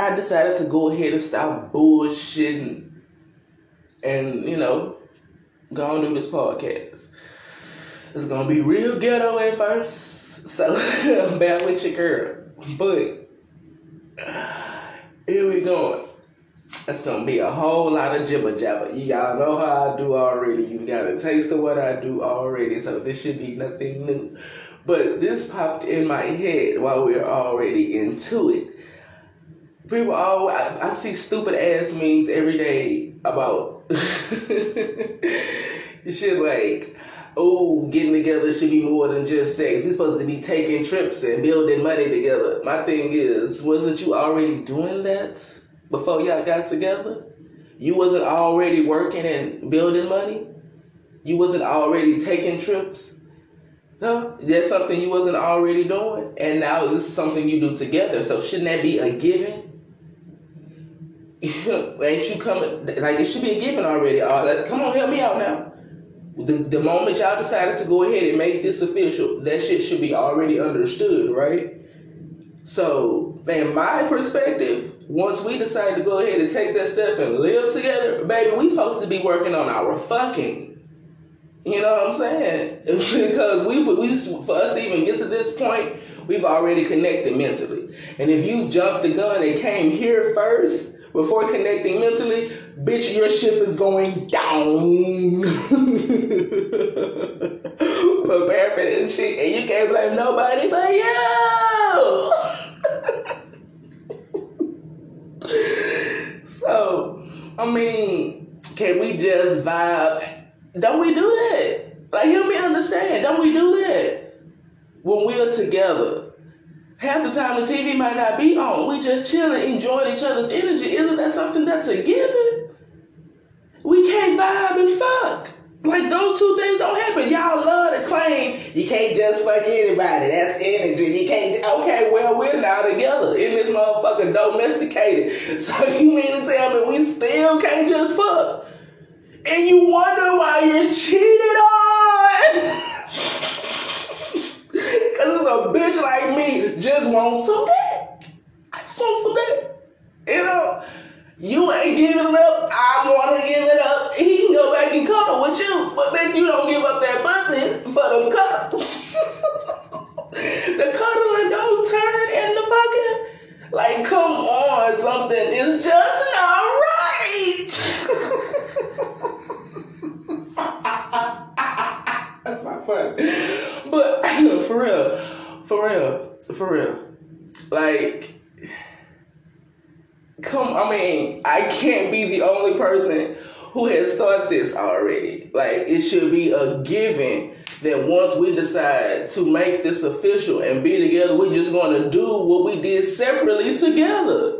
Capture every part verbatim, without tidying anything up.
I decided to go ahead and stop bullshitting and, you know, go and do this podcast. It's going to be real ghetto at first, so I'm bad with your girl. But here we go. It's going to be a whole lot of jibber jabber. You all know how I do already. You've got a taste of what I do already, so this should be nothing new. But this popped in my head while we were already into it. People all I, I see stupid ass memes every day about shit like, oh, getting together should be more than just sex. You're supposed to be taking trips and building money together. My thing is, wasn't you already doing that before y'all got together? You wasn't already working and building money? You wasn't already taking trips? No, that's something you wasn't already doing. And now this is something you do together. So shouldn't that be a given? Ain't you coming? Like, it should be a given already. All that, come on, help me out now. The, the moment y'all decided to go ahead and make this official, that shit should be already understood, right? So, in my perspective, once we decide to go ahead and take that step and live together, baby, we supposed to be working on our fucking. You know what I'm saying? Because we, we, for us to even get to this point, we've already connected mentally. And if you jumped the gun and came here first before connecting mentally, bitch, your ship is going down. Prepare for that shit, and you can't blame nobody but you. So, I mean, can we just vibe? Don't we do that? Like, help me understand. Don't we do that? When we're together, half the time the T V might not be on. We just chilling, enjoying each other's energy. Isn't that something that's a given? We can't vibe and fuck. Like, those two things don't happen. Y'all love to claim you can't just fuck anybody. That's energy. You can't. Okay, well, we're now together in this motherfucker domesticated. So you mean to tell me we still can't just fuck? And you wonder why you're cheated on. Because a bitch like me just wants some dick. I just want some dick. You know, you ain't giving it up. I want to give it up. He can go back and cuddle with you. But bitch, you don't give up that pussy for them cuddles. The cuddling don't turn into fucking. Like, come on, something is just not right. That's not fun. But for real, for real, for real. Like, come, I mean, I can't be the only person who has thought this already. Like, it should be a given that once we decide to make this official and be together, we're just going to do what we did separately together.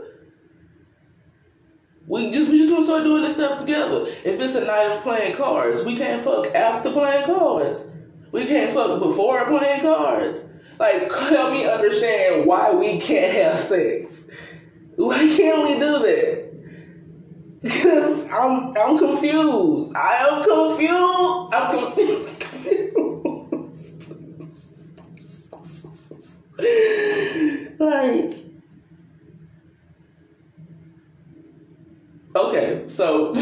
We just we just gonna start doing this stuff together. If it's a night of playing cards, we can't fuck after playing cards. We can't fuck before playing cards. Like, help me understand why we can't have sex. Why can't we do that? Because I'm I'm confused. I am confused. I'm confused. confused. Like. Okay, so it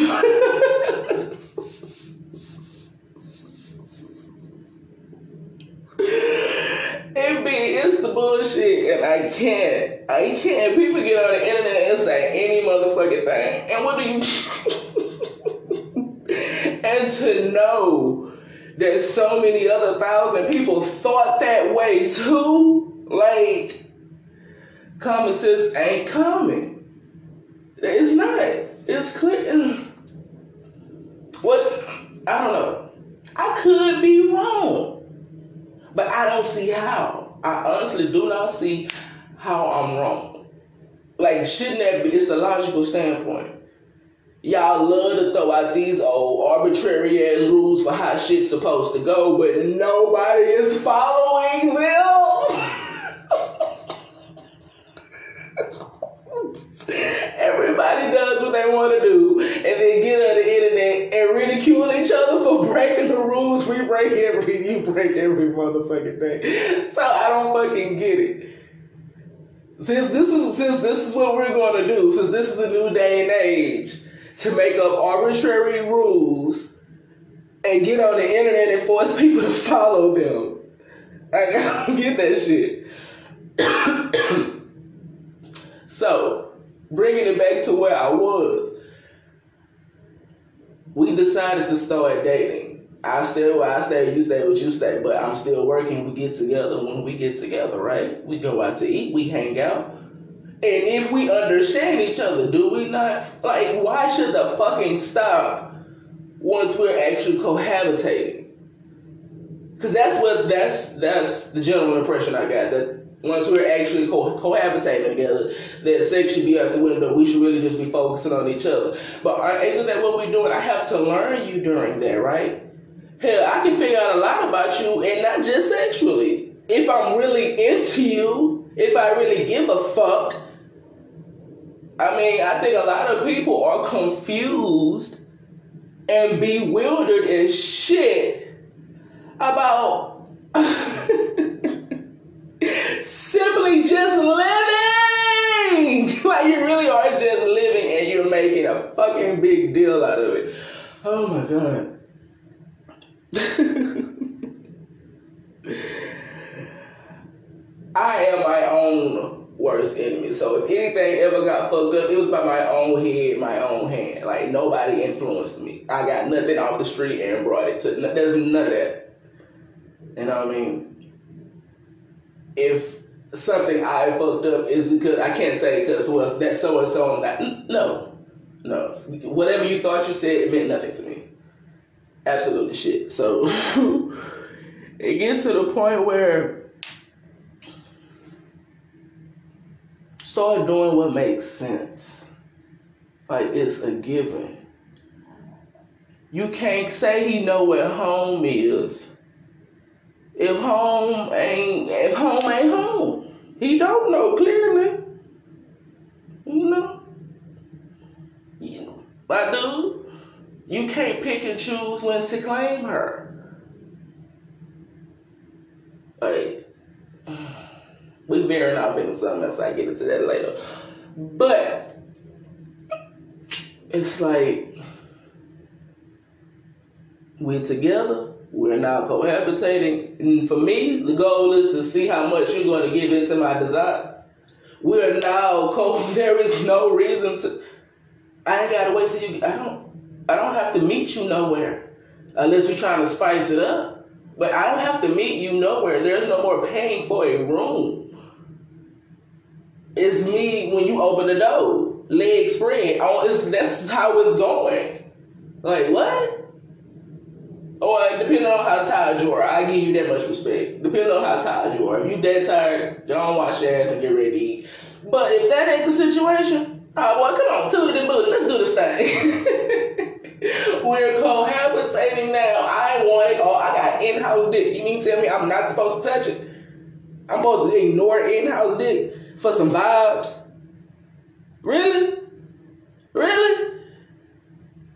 be it's the bullshit, and I can't, I can't. People get on the internet and say any motherfucking thing, and what do you? And to know that so many other thousand people thought that way too, like common sense ain't common. It's not. It's clear. What? I don't know. I could be wrong. But I don't see how. I honestly do not see how I'm wrong. Like, shouldn't that be? It's the logical standpoint. Y'all love to throw out these old arbitrary-ass rules for how shit's supposed to go, but nobody is following them. Everybody does what they want to do, and then get on the internet and ridicule each other for breaking the rules. We break every, you break every motherfucking thing. So I don't fucking get it. Since this is since this is what we're going to do, since this is the new day and age, to make up arbitrary rules and get on the internet and force people to follow them. Like, I don't get that shit. So, bringing it back to where I was, we decided to start dating. I stay where I stay, you stay where you stay, but I'm still working. We get together when we get together, right? We go out to eat, we hang out. And if we understand each other, do we not? Like, why should the fucking stop once we're actually cohabitating? Because that's what, that's, that's the general impression I got, that once we're actually co- cohabitating together, that sex should be out the window. We should really just be focusing on each other. But isn't that what we're doing? I have to learn you during that, right? Hell, I can figure out a lot about you, and not just sexually. If I'm really into you, if I really give a fuck. I mean, I think a lot of people are confused and bewildered as shit about... simply just living. Like, you really are just living and you're making a fucking big deal out of it. Oh my god. I am my own worst enemy. So if anything ever got fucked up, it was by my own head, my own hand. Like, nobody influenced me. I got nothing off the street and brought it to... There's none of that. You know what I mean? If something I fucked up is because I can't say because well, that's so and so, no, no, whatever you thought you said, it meant nothing to me. Absolutely shit. So it gets to the point where start doing what makes sense. Like, it's a given. You can't say he know where home is. If home ain't, if home ain't home, he don't know clearly. You know, you know, my dude, you can't pick and choose when to claim her. Like, we veering off into something else. I get into that later. But it's like, we're together. We're now cohabitating. And for me, the goal is to see how much you're going to give into my desires. We're now co- there is no reason to... I ain't got to wait till you... I don't I don't have to meet you nowhere. Unless you're trying to spice it up. But I don't have to meet you nowhere. There's no more paying for a room. It's me when you open the door. Legs spread. Oh, it's, that's how it's going. Like, what? Or depending on how tired you are, I give you that much respect. Depending on how tired you are. If you that tired, don't wash your ass and get ready to eat. But if that ain't the situation, all right, boy, come on, tootie and booty, let's do this thing. We're cohabitating now. I want it all. I got in-house dick. You mean tell me I'm not supposed to touch it? I'm supposed to ignore in-house dick for some vibes? Really? Really?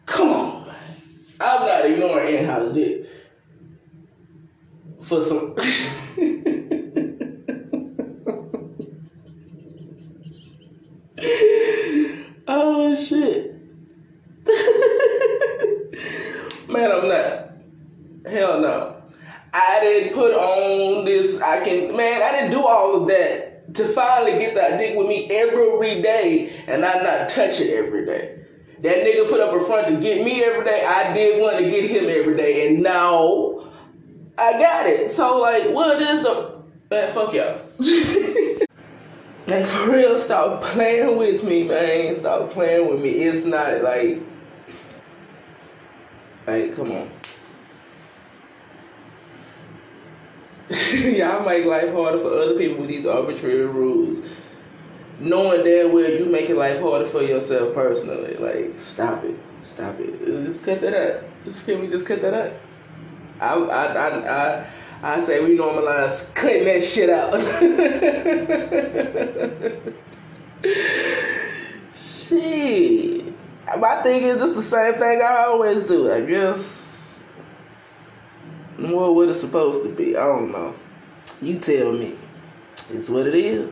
Come on. I'm not ignoring in-house dick for some... Oh, shit. Man, I'm not. Hell no. I didn't put on this... I can... Man, I didn't do all of that to finally get that dick with me every day and I not touch it every day. That nigga put up a front to get me every day. I did want to get him every day. And now I got it. So, like, what is the... Man, fuck y'all. Like, for real, stop playing with me, man. Stop playing with me. It's not, like... Like, come on. Y'all make life harder for other people with these arbitrary rules. Knowing that well, you making life harder for yourself personally. Like, stop it, stop it. Just cut that up. Just can we just cut that up? I I I I, I say we normalize cutting that shit out. Shit. My thing is just the same thing I always do. I guess more what it's supposed to be. I don't know. You tell me. It's what it is.